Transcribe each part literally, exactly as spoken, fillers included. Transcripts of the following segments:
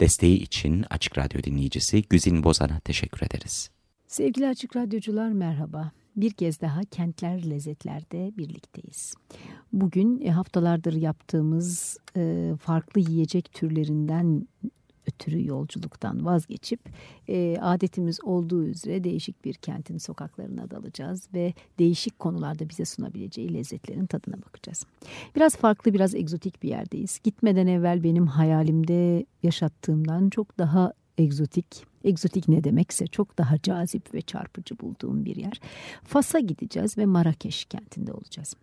Desteği için Açık Radyo dinleyicisi Güzin Bozan'a teşekkür ederiz. Sevgili Açık Radyocular merhaba. Bir kez daha Kentler Lezzetler'de birlikteyiz. Bugün haftalardır yaptığımız farklı yiyecek türlerinden ötürü yolculuktan vazgeçip adetimiz olduğu üzere değişik bir kentin sokaklarına dalacağız ve değişik konularda bize sunabileceği lezzetlerin tadına bakacağız. Biraz farklı, biraz egzotik bir yerdeyiz. Gitmeden evvel benim hayalimde yaşattığımdan çok daha egzotik, egzotik ne demekse çok daha cazip ve çarpıcı bulduğum bir yer. Fas'a gideceğiz ve Marakeş kentinde olacağız.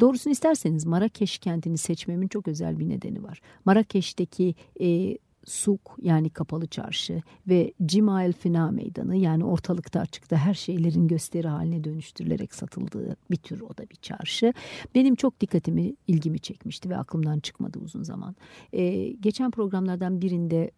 Doğrusunu isterseniz Marakeş kentini seçmemin çok özel bir nedeni var. Marakeş'teki e, Suk yani kapalı çarşı ve Jemaa el-Fna meydanı yani ortalıkta açıkta her şeylerin gösteri haline dönüştürülerek satıldığı bir tür o da bir çarşı. Benim çok dikkatimi, ilgimi çekmişti ve aklımdan çıkmadı uzun zaman. E, geçen programlardan birinde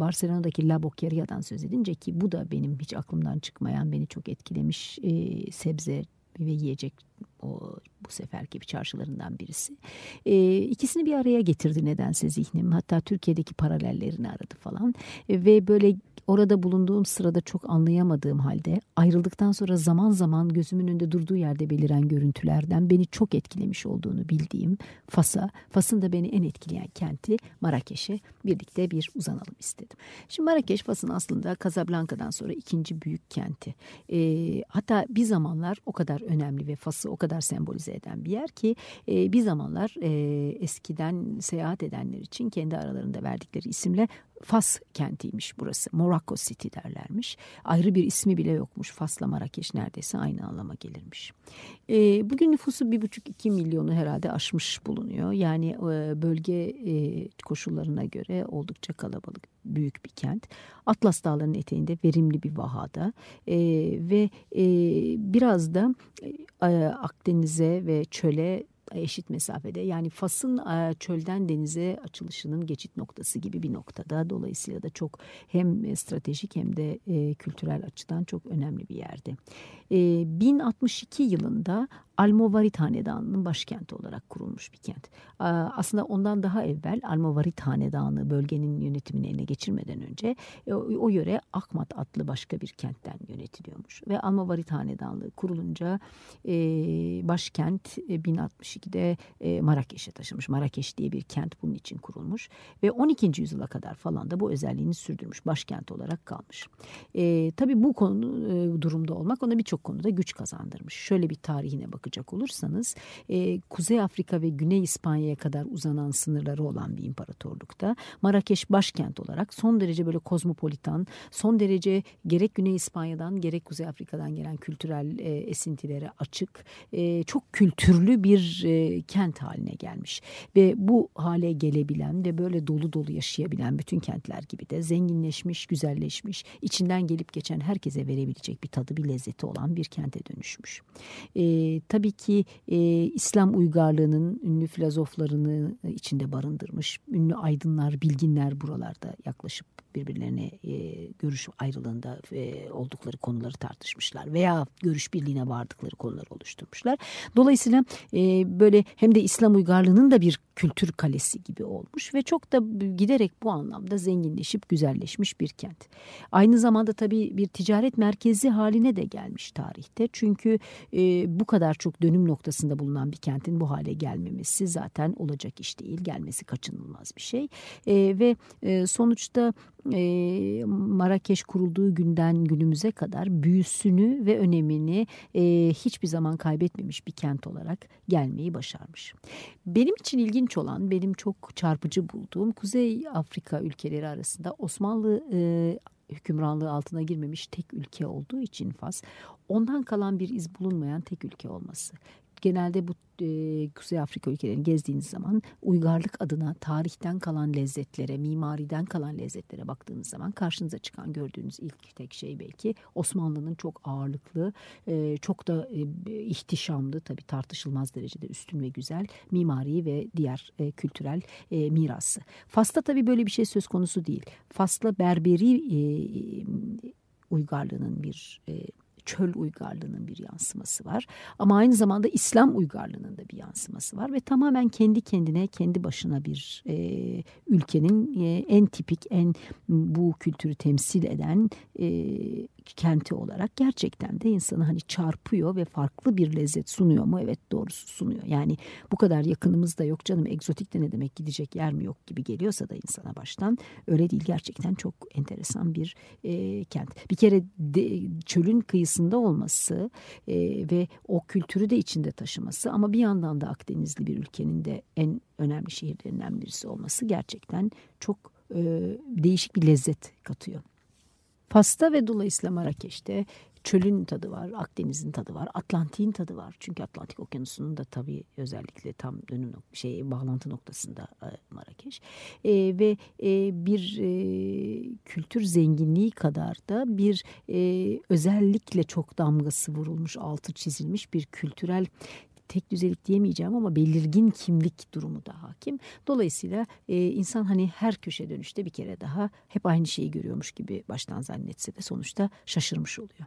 Barcelona'daki La Boqueria'dan söz edince ki bu da benim hiç aklımdan çıkmayan beni çok etkilemiş e, sebze ve yiyecek o, bu seferki bir çarşılarından birisi. E, ikisini bir araya getirdi nedense zihnim. Hatta Türkiye'deki paralellerini aradı falan e, ve böyle orada bulunduğum sırada çok anlayamadığım halde ayrıldıktan sonra zaman zaman gözümün önünde durduğu yerde beliren görüntülerden beni çok etkilemiş olduğunu bildiğim Fas'a, Fas'ın da beni en etkileyen kenti Marakeş'e birlikte bir uzanalım istedim. Şimdi Marakeş Fas'ın aslında Casablanca'dan sonra ikinci büyük kenti. E, hatta bir zamanlar o kadar önemli ve Fas'ı o kadar sembolize eden bir yer ki e, bir zamanlar e, eskiden seyahat edenler için kendi aralarında verdikleri isimle Fas kentiymiş burası. Morocco City derlermiş. Ayrı bir ismi bile yokmuş. Fas'la Marakeş neredeyse aynı anlama gelirmiş. E, bugün nüfusu bir buçuk iki milyonu herhalde aşmış bulunuyor. Yani e, bölge e, koşullarına göre oldukça kalabalık büyük bir kent. Atlas Dağları'nın eteğinde verimli bir vahada e, ve e, biraz da e, Akdeniz'e ve çöle eşit mesafede yani Fas'ın çölden denize açılışının geçit noktası gibi bir noktada dolayısıyla da çok hem stratejik hem de kültürel açıdan çok önemli bir yerde. bin altmış iki yılında Almoravid Hanedanı'nın başkenti olarak kurulmuş bir kent. Aslında ondan daha evvel Almoravid Hanedanı bölgenin yönetimini eline geçirmeden önce o yöre Akmat adlı başka bir kentten yönetiliyormuş. Ve Almoravid Hanedanlığı kurulunca başkent bin altmış ikide Marakeş'e taşınmış. Marakeş diye bir kent bunun için kurulmuş. Ve on ikinci yüzyıla kadar falan da bu özelliğini sürdürmüş. Başkent olarak kalmış. Tabii bu konu durumda olmak ona birçok konuda güç kazandırmış. Şöyle bir tarihine bakın. Bakacak olursanız e, Kuzey Afrika ve Güney İspanya'ya kadar uzanan sınırları olan bir imparatorlukta Marakeş başkent olarak son derece böyle kozmopolitan, son derece gerek Güney İspanya'dan gerek Kuzey Afrika'dan gelen kültürel e, esintilere açık, e, çok kültürlü bir e, kent haline gelmiş. Ve bu hale gelebilen ve böyle dolu dolu yaşayabilen bütün kentler gibi de zenginleşmiş, güzelleşmiş, içinden gelip geçen herkese verebilecek bir tadı, bir lezzeti olan bir kente dönüşmüş. E, Tabii ki e, İslam uygarlığının ünlü filozoflarını içinde barındırmış. Ünlü aydınlar, bilginler buralarda yaklaşıp birbirlerine e, görüş ayrılığında e, oldukları konuları tartışmışlar. Veya görüş birliğine vardıkları konuları oluşturmuşlar. Dolayısıyla e, böyle hem de İslam uygarlığının da bir kültür kalesi gibi olmuş. Ve çok da giderek bu anlamda zenginleşip güzelleşmiş bir kent. Aynı zamanda tabii bir ticaret merkezi haline de gelmiş tarihte. Çünkü e, bu kadar çok dönüm noktasında bulunan bir kentin bu hale gelmemesi zaten olacak iş değil. Gelmesi kaçınılmaz bir şey. E, ve e, sonuçta e, Marakeş kurulduğu günden günümüze kadar büyüsünü ve önemini e, hiçbir zaman kaybetmemiş bir kent olarak gelmeyi başarmış. Benim için ilginç olan, benim çok çarpıcı bulduğum Kuzey Afrika ülkeleri arasında Osmanlı e, hükümranlığı altına girmemiş tek ülke olduğu için Fas, ondan kalan bir iz bulunmayan tek ülke olması. genelde bu e, Kuzey Afrika ülkelerini gezdiğiniz zaman uygarlık adına tarihten kalan lezzetlere, mimariden kalan lezzetlere baktığınız zaman karşınıza çıkan, gördüğünüz ilk tek şey belki Osmanlı'nın çok ağırlıklı, e, çok da e, ihtişamlı, tabii tartışılmaz derecede üstün ve güzel mimari ve diğer e, kültürel e, mirası. Fas'ta tabii böyle bir şey söz konusu değil. Fas'la Berberi e, uygarlığının bir e, çöl uygarlığının bir yansıması var. Ama aynı zamanda İslam uygarlığının da bir yansıması var. Ve tamamen kendi kendine, kendi başına bir e, ülkenin e, en tipik, en bu kültürü temsil eden e, kenti olarak gerçekten de insanı hani çarpıyor ve farklı bir lezzet sunuyor mu? Evet, doğrusu sunuyor. Yani bu kadar yakınımızda yok canım, egzotik de ne demek, gidecek yer mi yok gibi geliyorsa da insana baştan, öyle değil. Gerçekten çok enteresan bir e, kent. Bir kere de, çölün kıyısında olması e, ve o kültürü de içinde taşıması ama bir yandan da Akdenizli bir ülkenin de en önemli şehirlerinden birisi olması gerçekten çok e, değişik bir lezzet katıyor. Fas'ta ve dolayısıyla Marakeş'te çölün tadı var, Akdeniz'in tadı var, Atlantik'in tadı var. Çünkü Atlantik Okyanusu'nun da tabii özellikle tam dönüm nok- şey bağlantı noktasında Marakeş. E, ve e, bir e, kültür zenginliği kadar da bir e, özellikle çok damgası vurulmuş, altı çizilmiş bir kültürel tek düzelik diyemeyeceğim ama belirgin kimlik durumu da hakim. Dolayısıyla e, insan hani her köşe dönüşte bir kere daha hep aynı şeyi görüyormuş gibi baştan zannetse de sonuçta şaşırmış oluyor.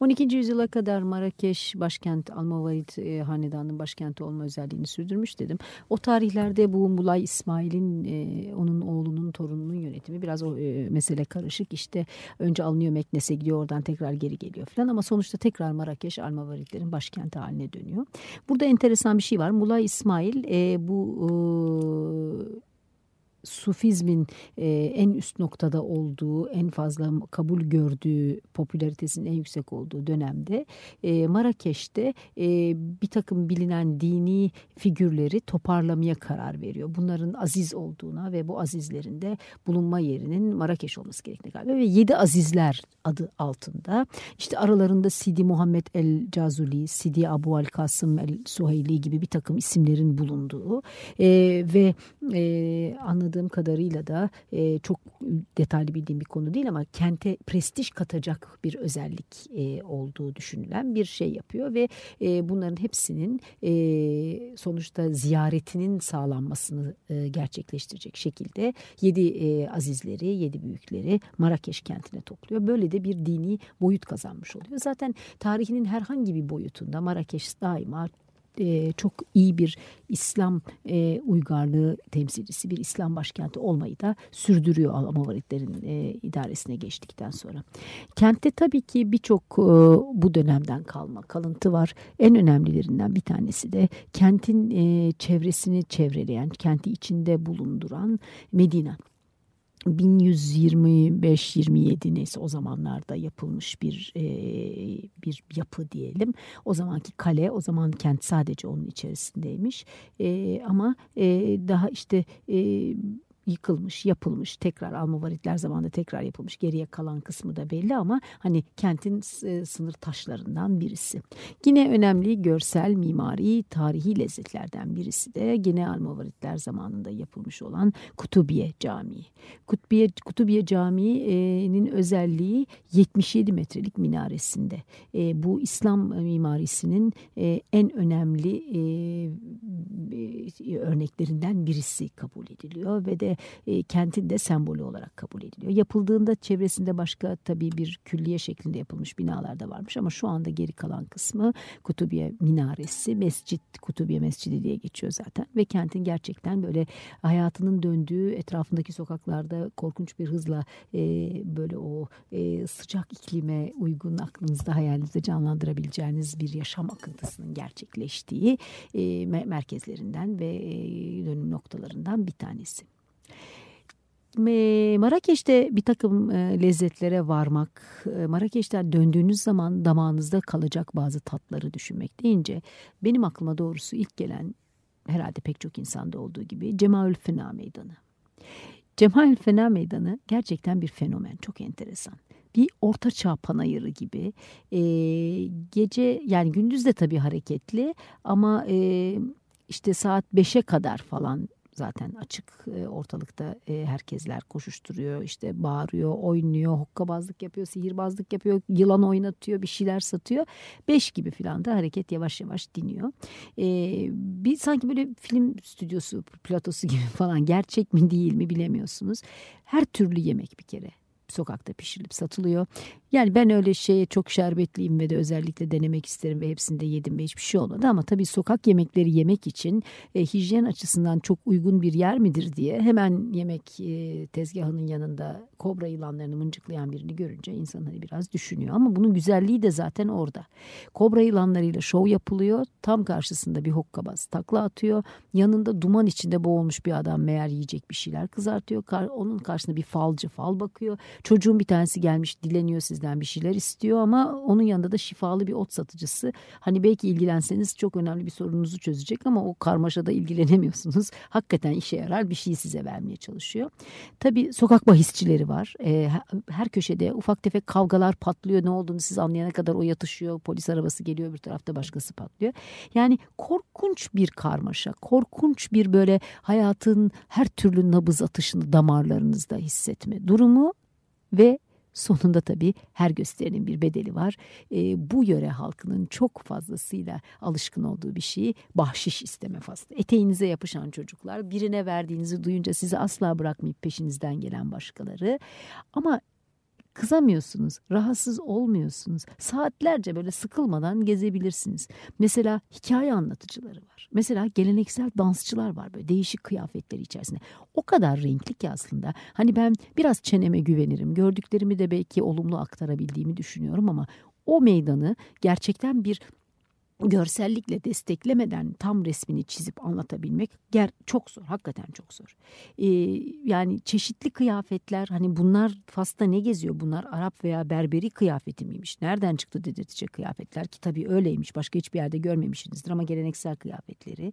on ikinci yüzyıla kadar Marakeş başkent, Almoravid e, hanedanının başkenti olma özelliğini sürdürmüş dedim. O tarihlerde bu Mulay İsmail'in, e, onun oğlunun, torununun yönetimi biraz o e, mesele karışık. İşte önce alınıyor Meknes'e gidiyor, oradan tekrar geri geliyor falan ama sonuçta tekrar Marakeş Almoravidlerin başkenti haline dönüyor. Burada enteresan bir şey var. Mulay İsmail e, bu e, Sufizmin e, en üst noktada olduğu, en fazla kabul gördüğü, popülaritesinin en yüksek olduğu dönemde e, Marakeş'te e, bir takım bilinen dini figürleri toparlamaya karar veriyor. Bunların aziz olduğuna ve bu azizlerin de bulunma yerinin Marakeş olması gerektiğine karar veriyor. Ve yedi azizler adı altında. İşte aralarında Sidi Muhammed El Cazuli, Sidi Abu Al Kasım El Suheili gibi bir takım isimlerin bulunduğu e, ve e, anladığım kadarıyla da e, çok detaylı bildiğim bir konu değil ama kente prestij katacak bir özellik e, olduğu düşünülen bir şey yapıyor ve e, bunların hepsinin e, sonuçta ziyaretinin sağlanmasını e, gerçekleştirecek şekilde yedi e, azizleri, yedi büyükleri Marakeş kentine topluyor. Böyle de bir dini boyut kazanmış oluyor. Zaten tarihinin herhangi bir boyutunda Marakeş daima Ee, çok iyi bir İslam e, uygarlığı temsilcisi, bir İslam başkenti olmayı da sürdürüyor Almoravidlerin e, idaresine geçtikten sonra. Kentte tabii ki birçok e, bu dönemden kalma kalıntı var. En önemlilerinden bir tanesi de kentin e, çevresini çevreleyen, kenti içinde bulunduran Medine. bin yüz yirmi beş yirmi yedi neyse o zamanlarda yapılmış bir e, bir yapı diyelim. O zamanki kale, o zaman kent sadece onun içerisindeymiş. E, ama e, daha işte e, yıkılmış, yapılmış, tekrar Almoravidler zamanında tekrar yapılmış. Geriye kalan kısmı da belli ama hani kentin sınır taşlarından birisi. Yine önemli görsel, mimari, tarihi lezzetlerden birisi de yine Almoravidler zamanında yapılmış olan Kutubiye Camii. Kutubiye, Kutubiye Camii'nin özelliği yetmiş yedi metrelik minaresinde. Bu İslam mimarisinin en önemli örneklerinden birisi kabul ediliyor ve de E, kentin de sembolü olarak kabul ediliyor. Yapıldığında çevresinde başka tabii bir külliye şeklinde yapılmış binalar da varmış ama şu anda geri kalan kısmı Kutubiye Minaresi, Mescit, Kutubiye Mescidi diye geçiyor zaten ve kentin gerçekten böyle hayatının döndüğü, etrafındaki sokaklarda korkunç bir hızla e, böyle o e, sıcak iklime uygun, aklınızda hayalinizde canlandırabileceğiniz bir yaşam akıntısının gerçekleştiği e, merkezlerinden ve e, dönüm noktalarından bir tanesi. Marakeş'te bir takım lezzetlere varmak, Marakeş'ten döndüğünüz zaman damağınızda kalacak bazı tatları düşünmek deyince benim aklıma doğrusu ilk gelen, herhalde pek çok insanda olduğu gibi, Jemaa el-Fna meydanı. Jemaa el-Fna meydanı gerçekten bir fenomen, çok enteresan. bir ortaçağ panayırı gibi. E, gece yani gündüz de tabii hareketli ama e, işte saat beşe kadar falan zaten açık e, ortalıkta e, herkesler koşuşturuyor, işte bağırıyor, oynuyor, hokkabazlık yapıyor, sihirbazlık yapıyor, yılan oynatıyor, bir şeyler satıyor. Beş gibi falan da hareket yavaş yavaş diniyor. E, bir sanki böyle film stüdyosu, platosu gibi falan, gerçek mi değil mi bilemiyorsunuz. Her türlü yemek bir kere sokakta pişirilip satılıyor. Yani ben öyle şeye çok şerbetliyim ve de özellikle denemek isterim ve hepsini de yedim ve hiçbir şey olmadı. Ama tabii sokak yemekleri yemek için e, hijyen açısından çok uygun bir yer midir diye hemen yemek e, tezgahının yanında kobra yılanlarını mıncıklayan birini görünce insan hani biraz düşünüyor. Ama bunun güzelliği de zaten orada. Kobra yılanlarıyla şov yapılıyor. Tam karşısında bir hokkabaz takla atıyor. Yanında duman içinde boğulmuş bir adam meğer yiyecek bir şeyler kızartıyor. Kar- onun karşısında bir falcı fal bakıyor. Çocuğun bir tanesi gelmiş dileniyor sizden bir şeyler istiyor ama onun yanında da şifalı bir ot satıcısı. Hani belki ilgilenseniz çok önemli bir sorununuzu çözecek ama o karmaşada ilgilenemiyorsunuz. Hakikaten işe yarar bir şeyi size vermeye çalışıyor. Tabii sokak bahisçileri var. Ee, her köşede ufak tefek kavgalar patlıyor. Ne olduğunu siz anlayana kadar o yatışıyor. Polis arabası geliyor, bir tarafta başkası patlıyor. Yani korkunç bir karmaşa. Korkunç bir böyle hayatın her türlü nabız atışını damarlarınızda hissetme durumu. Ve sonunda tabii her gösterinin bir bedeli var. E, bu yöre halkının çok fazlasıyla alışkın olduğu bir şeyi, bahşiş isteme faslı. Eteğinize yapışan çocuklar, birine verdiğinizi duyunca sizi asla bırakmayıp peşinizden gelen başkaları. Ama kızamıyorsunuz, rahatsız olmuyorsunuz. Saatlerce böyle sıkılmadan gezebilirsiniz. Mesela hikaye anlatıcıları var. Mesela geleneksel dansçılar var böyle değişik kıyafetleri içerisinde. O kadar renkli ki aslında. Hani ben biraz çeneme güvenirim. Gördüklerimi de belki olumlu aktarabildiğimi düşünüyorum ama o meydanı gerçekten bir görsellikle desteklemeden tam resmini çizip anlatabilmek ger- çok zor. Hakikaten çok zor. Ee, yani çeşitli kıyafetler, hani bunlar Fas'ta ne geziyor? Bunlar Arap veya Berberi kıyafeti miymiş? Nereden çıktı dedirtecek kıyafetler ki tabii öyleymiş. Başka hiçbir yerde görmemişsinizdir ama geleneksel kıyafetleri.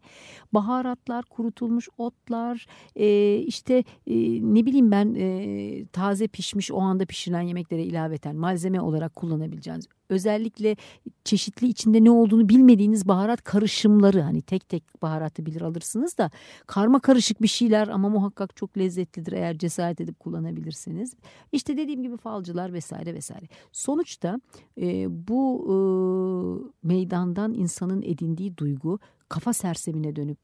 Baharatlar, kurutulmuş otlar, e, işte e, ne bileyim ben e, taze pişmiş o anda pişirilen yemeklere ilaveten malzeme olarak kullanabileceğiniz özellikle çeşitli içinde ne olduğunu bilmediğiniz baharat karışımları, hani tek tek baharatı bilir alırsınız da karma karışık bir şeyler ama muhakkak çok lezzetlidir eğer cesaret edip kullanabilirseniz. İşte dediğim gibi falcılar vesaire vesaire. Sonuçta e, bu e, meydandan insanın edindiği duygu kafa sersemine dönüp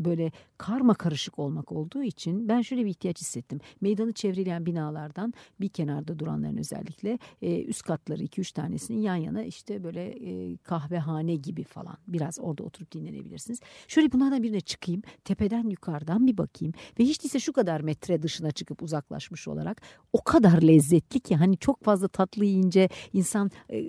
böyle karma karışık olmak olduğu için ben şöyle bir ihtiyaç hissettim. Meydanı çevreleyen binalardan bir kenarda duranların özellikle e, üst katları iki üç tanesinin yan yana işte böyle e, kahvehane gibi falan biraz orada oturup dinlenebilirsiniz. Şöyle bunlardan birine çıkayım, tepeden yukarıdan bir bakayım ve hiç değilse şu kadar metre dışına çıkıp uzaklaşmış olarak o kadar lezzetli ki hani çok fazla tatlı yiyince insan... E,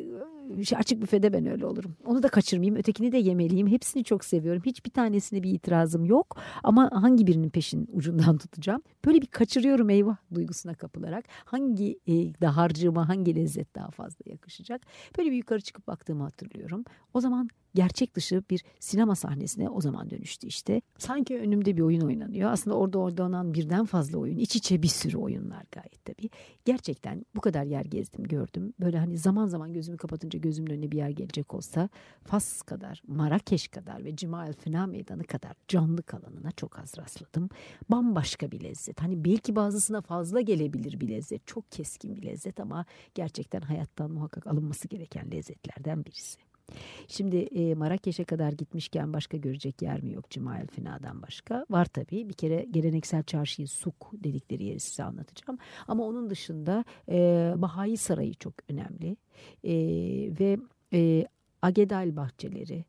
Açık büfede ben öyle olurum. Onu da kaçırmayayım, ötekini de yemeliyim. Hepsini çok seviyorum. Hiçbir tanesine bir itirazım yok. Ama hangi birinin peşinin ucundan tutacağım? Böyle bir kaçırıyorum eyvah duygusuna kapılarak. Hangi e, daharcığıma hangi lezzet daha fazla yakışacak? Böyle bir yukarı çıkıp baktığımı hatırlıyorum. O zaman gerçek dışı bir sinema sahnesine o zaman dönüştü işte. Sanki önümde bir oyun oynanıyor. Aslında orada oynanan birden fazla oyun. İç içe bir sürü oyunlar gayet tabii. Gerçekten bu kadar yer gezdim, gördüm. Böyle hani zaman zaman gözümü kapatınca gözümün önüne bir yer gelecek olsa Fas kadar, Marakeş kadar ve Jemaa el-Fna meydanı kadar canlı kalanına çok az rastladım. Bambaşka bir lezzet. Hani belki bazısına fazla gelebilir bir lezzet. Çok keskin bir lezzet ama gerçekten hayattan muhakkak alınması gereken lezzetlerden birisi. Şimdi e, Marakeş'e kadar gitmişken başka görecek yer mi yok Cemaa el-Fna'dan başka? Var tabii. Bir kere geleneksel çarşıyı Suk dedikleri yeri size anlatacağım. Ama onun dışında e, Bahayi Sarayı çok önemli. E, ve e, Agedal Bahçeleri,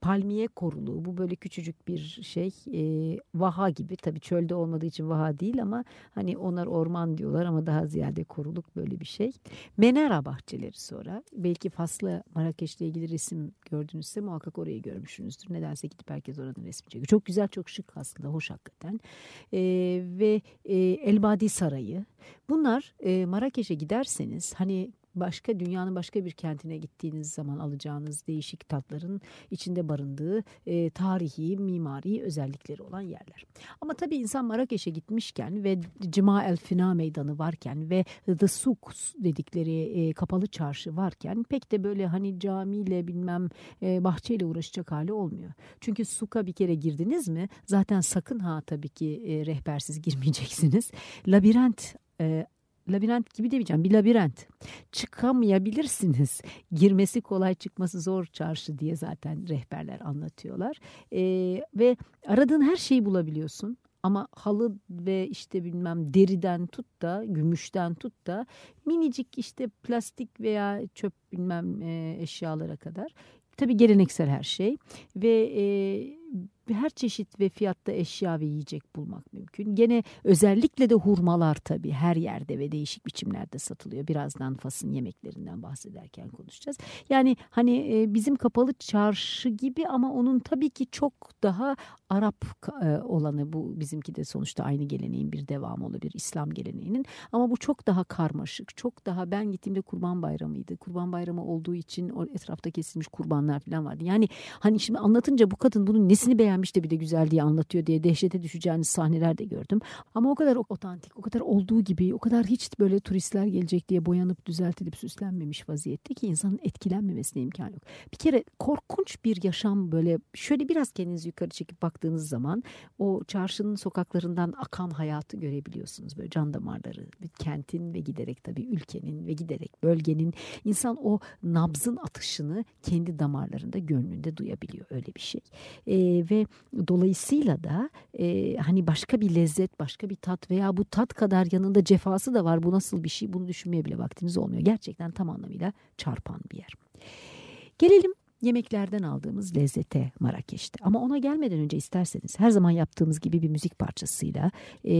palmiye koruluğu, bu böyle küçücük bir şey, e, vaha gibi, tabii çölde olmadığı için vaha değil ama hani onlar orman diyorlar ama daha ziyade koruluk böyle bir şey. Menara bahçeleri sonra, belki Fas'la Marakeş'le ilgili resim gördünüzse muhakkak orayı görmüşsünüzdür. Nedense gidip herkes oranın resmi çekiyor. Çok güzel, çok şık aslında, hoş hakikaten. E, ve e, El Badi Sarayı. Bunlar e, Marakeş'e giderseniz hani başka dünyanın başka bir kentine gittiğiniz zaman alacağınız değişik tatların içinde barındığı e, tarihi, mimari özellikleri olan yerler. Ama tabii insan Marakeş'e gitmişken ve Jemaa el-Fna meydanı varken ve The Suk dedikleri e, kapalı çarşı varken pek de böyle hani camiyle bilmem e, bahçeyle uğraşacak hali olmuyor. Çünkü Suk'a bir kere girdiniz mi zaten sakın ha tabii ki e, rehbersiz girmeyeceksiniz. Labirent e, Labirent gibi demeyeceğim, bir labirent. Çıkamayabilirsiniz. Girmesi kolay, çıkması zor çarşı diye zaten rehberler anlatıyorlar. Ee, ve aradığın her şeyi bulabiliyorsun. Ama halı ve işte bilmem deriden tut da, gümüşten tut da minicik işte plastik veya çöp bilmem e, eşyalara kadar. Tabii geleneksel her şey ve e, her çeşit ve fiyatta eşya ve yiyecek bulmak mümkün. Gene özellikle de hurmalar tabii her yerde ve değişik biçimlerde satılıyor. Birazdan Fas'ın yemeklerinden bahsederken konuşacağız. Yani hani e, bizim kapalı çarşı gibi ama onun tabii ki çok daha Arap e, olanı, bu bizimki de sonuçta aynı geleneğin bir devamı olabilir, İslam geleneğinin. Ama bu çok daha karmaşık, çok daha, ben gittiğimde Kurban Bayramı'ydı. Kurban Bayramı olduğu için o etrafta kesilmiş kurbanlar falan vardı. Yani hani şimdi anlatınca bu kadın bunun nesini beğenmiş de bir de güzel diye anlatıyor diye dehşete düşeceğiniz sahneler de gördüm. Ama o kadar otantik, o kadar olduğu gibi, o kadar hiç böyle turistler gelecek diye boyanıp düzeltilip süslenmemiş vaziyette ki insanın etkilenmemesine imkan yok. Bir kere korkunç bir yaşam, böyle şöyle biraz kendinizi yukarı çekip baktığınız zaman o çarşının sokaklarından akan hayatı görebiliyorsunuz. Böyle can damarları, kentin ve giderek tabii ülkenin ve giderek bölgenin, insan o nabzın atışını kendi damarlarında, gönlünde duyabiliyor, öyle bir şey. Ee, ve dolayısıyla da e, hani başka bir lezzet, başka bir tat veya bu tat kadar yanında cefası da var. Bu nasıl bir şey? Bunu düşünmeye bile vaktiniz olmuyor. Gerçekten tam anlamıyla çarpan bir yer. Gelelim yemeklerden aldığımız lezzete Marakeş'te. Ama ona gelmeden önce isterseniz her zaman yaptığımız gibi bir müzik parçasıyla e,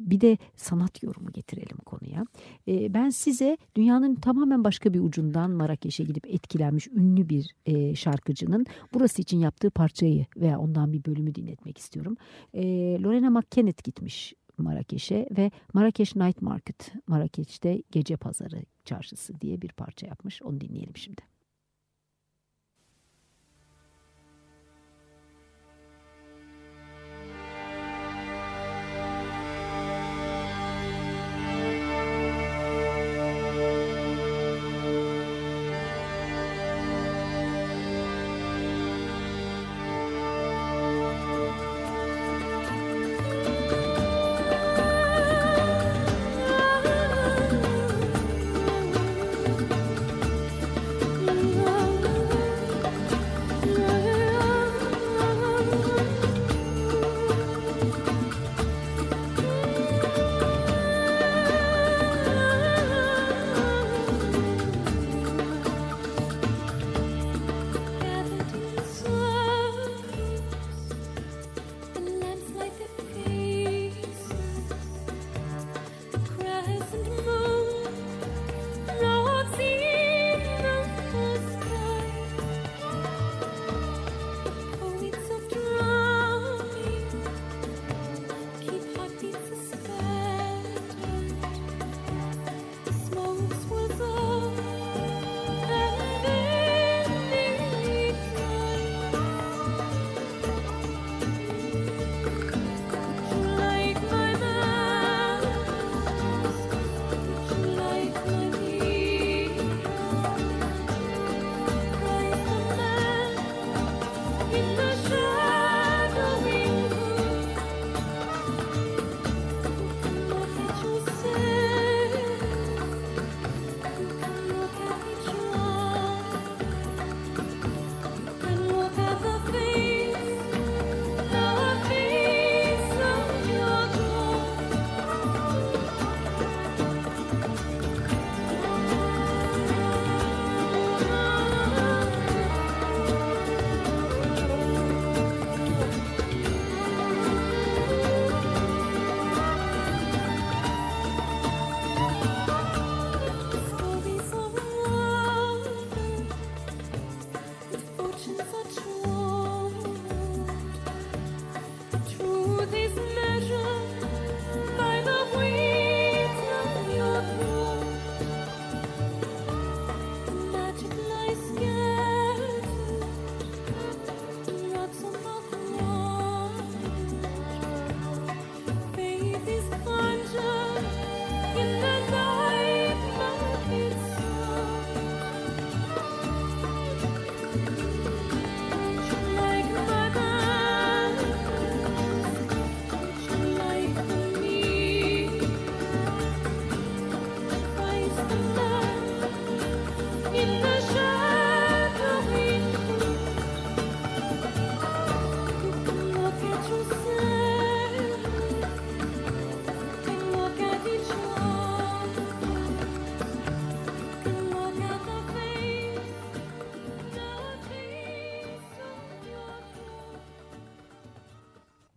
bir de sanat yorumu getirelim konuya. E, ben size dünyanın tamamen başka bir ucundan Marakeş'e gidip etkilenmiş ünlü bir e, şarkıcının burası için yaptığı parçayı veya ondan bir bölümü dinletmek istiyorum. E, Lorena McKennett gitmiş Marakeş'e ve Marakeş Night Market, Marakeş'te gece pazarı çarşısı diye bir parça yapmış. Onu dinleyelim şimdi.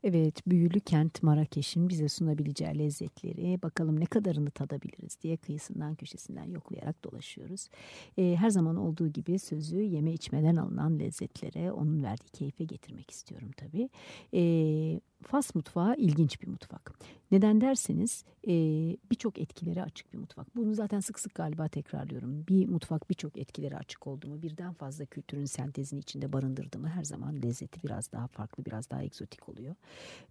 Evet, büyülü kent Marakeş'in bize sunabileceği lezzetleri bakalım ne kadarını tadabiliriz diye kıyısından köşesinden yoklayarak dolaşıyoruz. Ee, her zaman olduğu gibi sözü yeme içmeden alınan lezzetlere, onun verdiği keyfe getirmek istiyorum tabii. Ee, Fas mutfağı ilginç bir mutfak. Neden derseniz e, birçok etkilere açık bir mutfak. Bunu zaten sık sık galiba tekrarlıyorum. Bir mutfak birçok etkilere açık olduğumu, birden fazla kültürün sentezini içinde barındırdığımı her zaman lezzeti biraz daha farklı, biraz daha egzotik oluyor.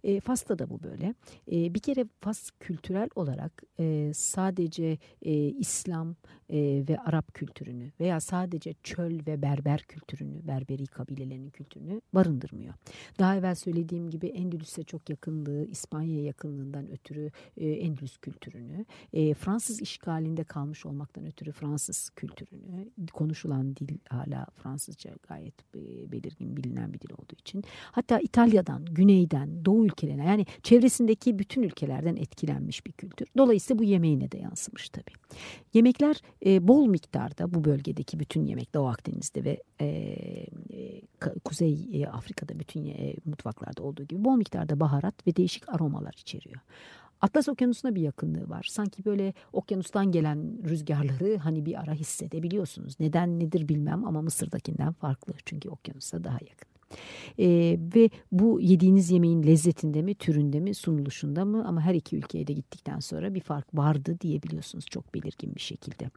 E, Fas'ta da bu böyle. E, bir kere Fas kültürel olarak e, sadece e, İslam e, ve Arap kültürünü veya sadece çöl ve berber kültürünü, berberi kabilelerinin kültürünü barındırmıyor. Daha evvel söylediğim gibi Endülüs'e çok yakınlığı, İspanya'ya yakınlığından ötürü e, Endülüs kültürünü, e, Fransız işgalinde kalmış olmaktan ötürü Fransız kültürünü, konuşulan dil hala Fransızca gayet belirgin, bilinen bir dil olduğu için. Hatta İtalya'dan, güneyden, Doğu ülkelerine, yani çevresindeki bütün ülkelerden etkilenmiş bir kültür. Dolayısıyla bu yemeğine de yansımış tabii. Yemekler e, bol miktarda, bu bölgedeki bütün yemek Doğu Akdeniz'de ve e, Kuzey e, Afrika'da bütün e, mutfaklarda olduğu gibi bol miktarda baharat ve değişik aromalar içeriyor. Atlas Okyanusu'na bir yakınlığı var. Sanki böyle okyanustan gelen rüzgarları hani bir ara hissedebiliyorsunuz. Neden nedir bilmem ama Mısır'dakinden farklı. Çünkü okyanusa daha yakın. Ee, ve bu yediğiniz yemeğin lezzetinde mi, türünde mi, sunuluşunda mı, ama her iki ülkeye de gittikten sonra bir fark vardı diyebiliyorsunuz çok belirgin bir şekilde.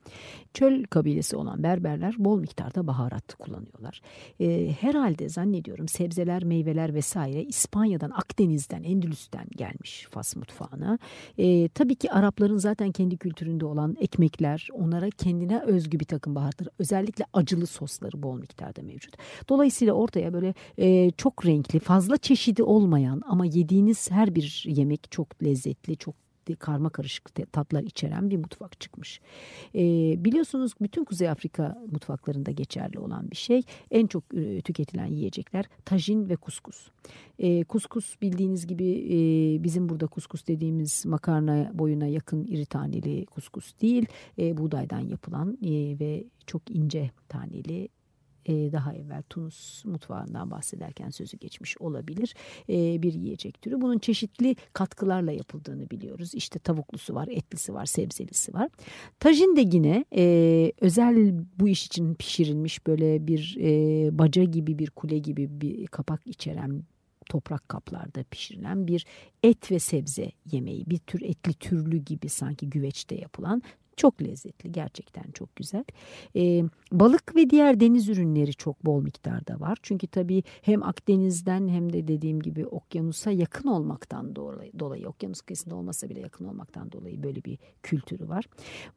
Çöl kabilesi olan Berberler bol miktarda baharat kullanıyorlar. Ee, herhalde zannediyorum sebzeler, meyveler vesaire İspanya'dan, Akdeniz'den, Endülüs'ten gelmiş Fas mutfağına. Ee, tabii ki Arapların zaten kendi kültüründe olan ekmekler, onlara kendine özgü bir takım baharatları, özellikle acılı sosları bol miktarda mevcut. Dolayısıyla ortaya böyle Ee, çok renkli, fazla çeşidi olmayan ama yediğiniz her bir yemek çok lezzetli, çok karma karışık tatlar içeren bir mutfak çıkmış. Ee, biliyorsunuz bütün Kuzey Afrika mutfaklarında geçerli olan bir şey. En çok e, tüketilen yiyecekler tajin ve kuskus. E, kuskus bildiğiniz gibi e, bizim burada kuskus dediğimiz makarna boyuna yakın iri taneli kuskus değil. E, buğdaydan yapılan e, ve çok ince taneli. Daha evvel Tunus mutfağından bahsederken sözü geçmiş olabilir bir yiyecek türü. Bunun çeşitli katkılarla yapıldığını biliyoruz. İşte tavuklusu var, etlisi var, sebzelisi var. Tajin de yine özel bu iş için pişirilmiş böyle bir baca gibi, bir kule gibi bir kapak içeren toprak kaplarda pişirilen bir et ve sebze yemeği. Bir tür etli türlü gibi, sanki güveçte yapılan. Çok lezzetli, gerçekten çok güzel. Ee, balık ve diğer deniz ürünleri çok bol miktarda var. Çünkü tabii hem Akdeniz'den hem de dediğim gibi okyanusa yakın olmaktan dolayı, dolayı okyanus kıyısında olmasa bile yakın olmaktan dolayı böyle bir kültürü var.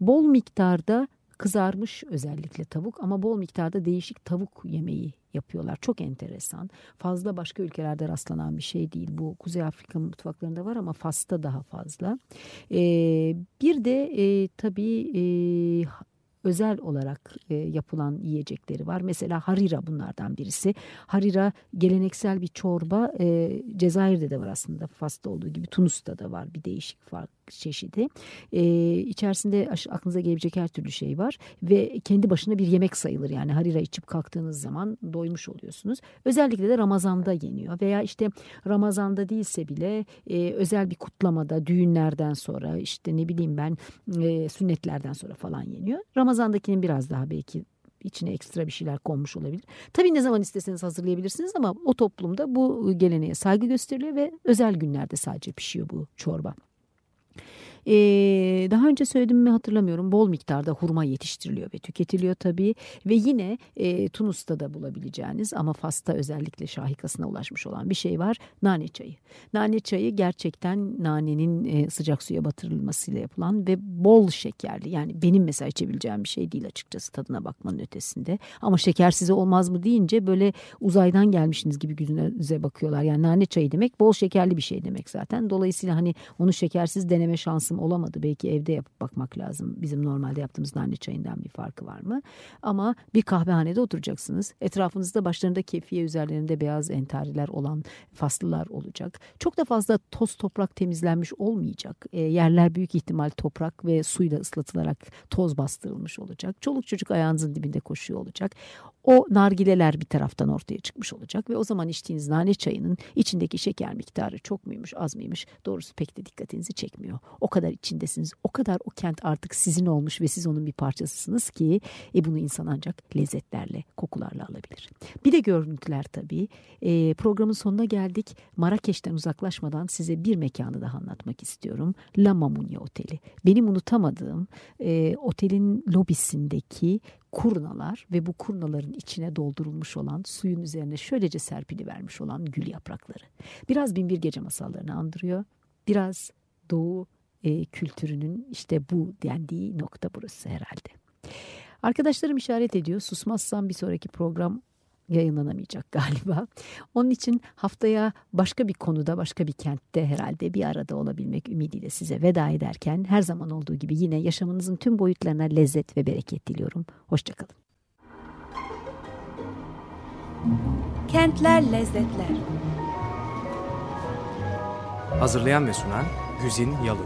Bol miktarda kızarmış özellikle tavuk, ama bol miktarda değişik tavuk yemeği yapıyorlar. Çok enteresan. Fazla başka ülkelerde rastlanan bir şey değil. Bu Kuzey Afrika mutfaklarında var ama Fas'ta daha fazla. Ee, bir de e, tabii e, özel olarak e, yapılan yiyecekleri var. Mesela harira bunlardan birisi. Harira geleneksel bir çorba. E, Cezayir'de de var aslında. Fas'ta olduğu gibi Tunus'ta da var. Bir değişik fark çeşidi. Ee, içerisinde aklınıza gelebilecek her türlü şey var ve kendi başına bir yemek sayılır. Yani harira içip kalktığınız zaman doymuş oluyorsunuz. Özellikle de Ramazan'da yeniyor veya işte Ramazan'da değilse bile e, özel bir kutlamada, düğünlerden sonra, işte ne bileyim ben e, sünnetlerden sonra falan yeniyor. Ramazan'dakinin biraz daha belki İçine ekstra bir şeyler konmuş olabilir. Tabii ne zaman isteseniz hazırlayabilirsiniz ama o toplumda bu geleneğe saygı gösteriliyor ve özel günlerde sadece pişiyor bu çorba. Ee, daha önce söyledim mi hatırlamıyorum, bol miktarda hurma yetiştiriliyor ve tüketiliyor tabii. Ve yine e, Tunus'ta da bulabileceğiniz ama Fas'ta özellikle şahikasına ulaşmış olan bir şey var: nane çayı. Nane çayı gerçekten nanenin e, sıcak suya batırılmasıyla yapılan ve bol şekerli, yani benim mesela içebileceğim bir şey değil açıkçası, tadına bakmanın ötesinde. Ama şeker size olmaz mı deyince böyle uzaydan gelmişsiniz gibi gözünüze bakıyorlar. Yani nane çayı demek bol şekerli bir şey demek zaten. Dolayısıyla hani onu şekersiz deneme şansı olamadı. Belki evde yapıp bakmak lazım. Bizim normalde yaptığımız nane çayından bir farkı var mı? Ama bir kahvehanede oturacaksınız. Etrafınızda başlarında kefiye, üzerlerinde beyaz entariler olan faslılar olacak. Çok da fazla toz toprak temizlenmiş olmayacak. E, yerler büyük ihtimal toprak ve suyla ıslatılarak toz bastırılmış olacak. Çoluk çocuk ayağınızın dibinde koşuyor olacak. o nargileler bir taraftan ortaya çıkmış olacak ve o zaman içtiğiniz nane çayının içindeki şeker miktarı çok muymuş, az mıymış, doğrusu pek de dikkatinizi çekmiyor. O kadar içindesiniz, o kadar o kent artık sizin olmuş ve siz onun bir parçasısınız ki e, bunu insan ancak lezzetlerle, kokularla alabilir. Bir de görüntüler tabii. E, programın sonuna geldik. Marakeş'ten uzaklaşmadan size bir mekanı daha anlatmak istiyorum. La Mamunya Oteli. Benim unutamadığım e, otelin lobisindeki kurnalar ve bu kurnaların içine doldurulmuş olan, suyun üzerine şöylece serpilivermiş olan gül yaprakları. Biraz Binbir Gece masallarını andırıyor. Biraz Doğu e, kültürünün işte bu dendiği nokta burası herhalde. Arkadaşlarım işaret ediyor. Susmazsam bir sonraki program yayınlanamayacak galiba. Onun için haftaya başka bir konuda, başka bir kentte herhalde bir arada olabilmek ümidiyle size veda ederken her zaman olduğu gibi yine yaşamınızın tüm boyutlarına lezzet ve bereket diliyorum. Hoşça kalın. Kentler Lezzetler. Hazırlayan ve sunan Güzin Yalın.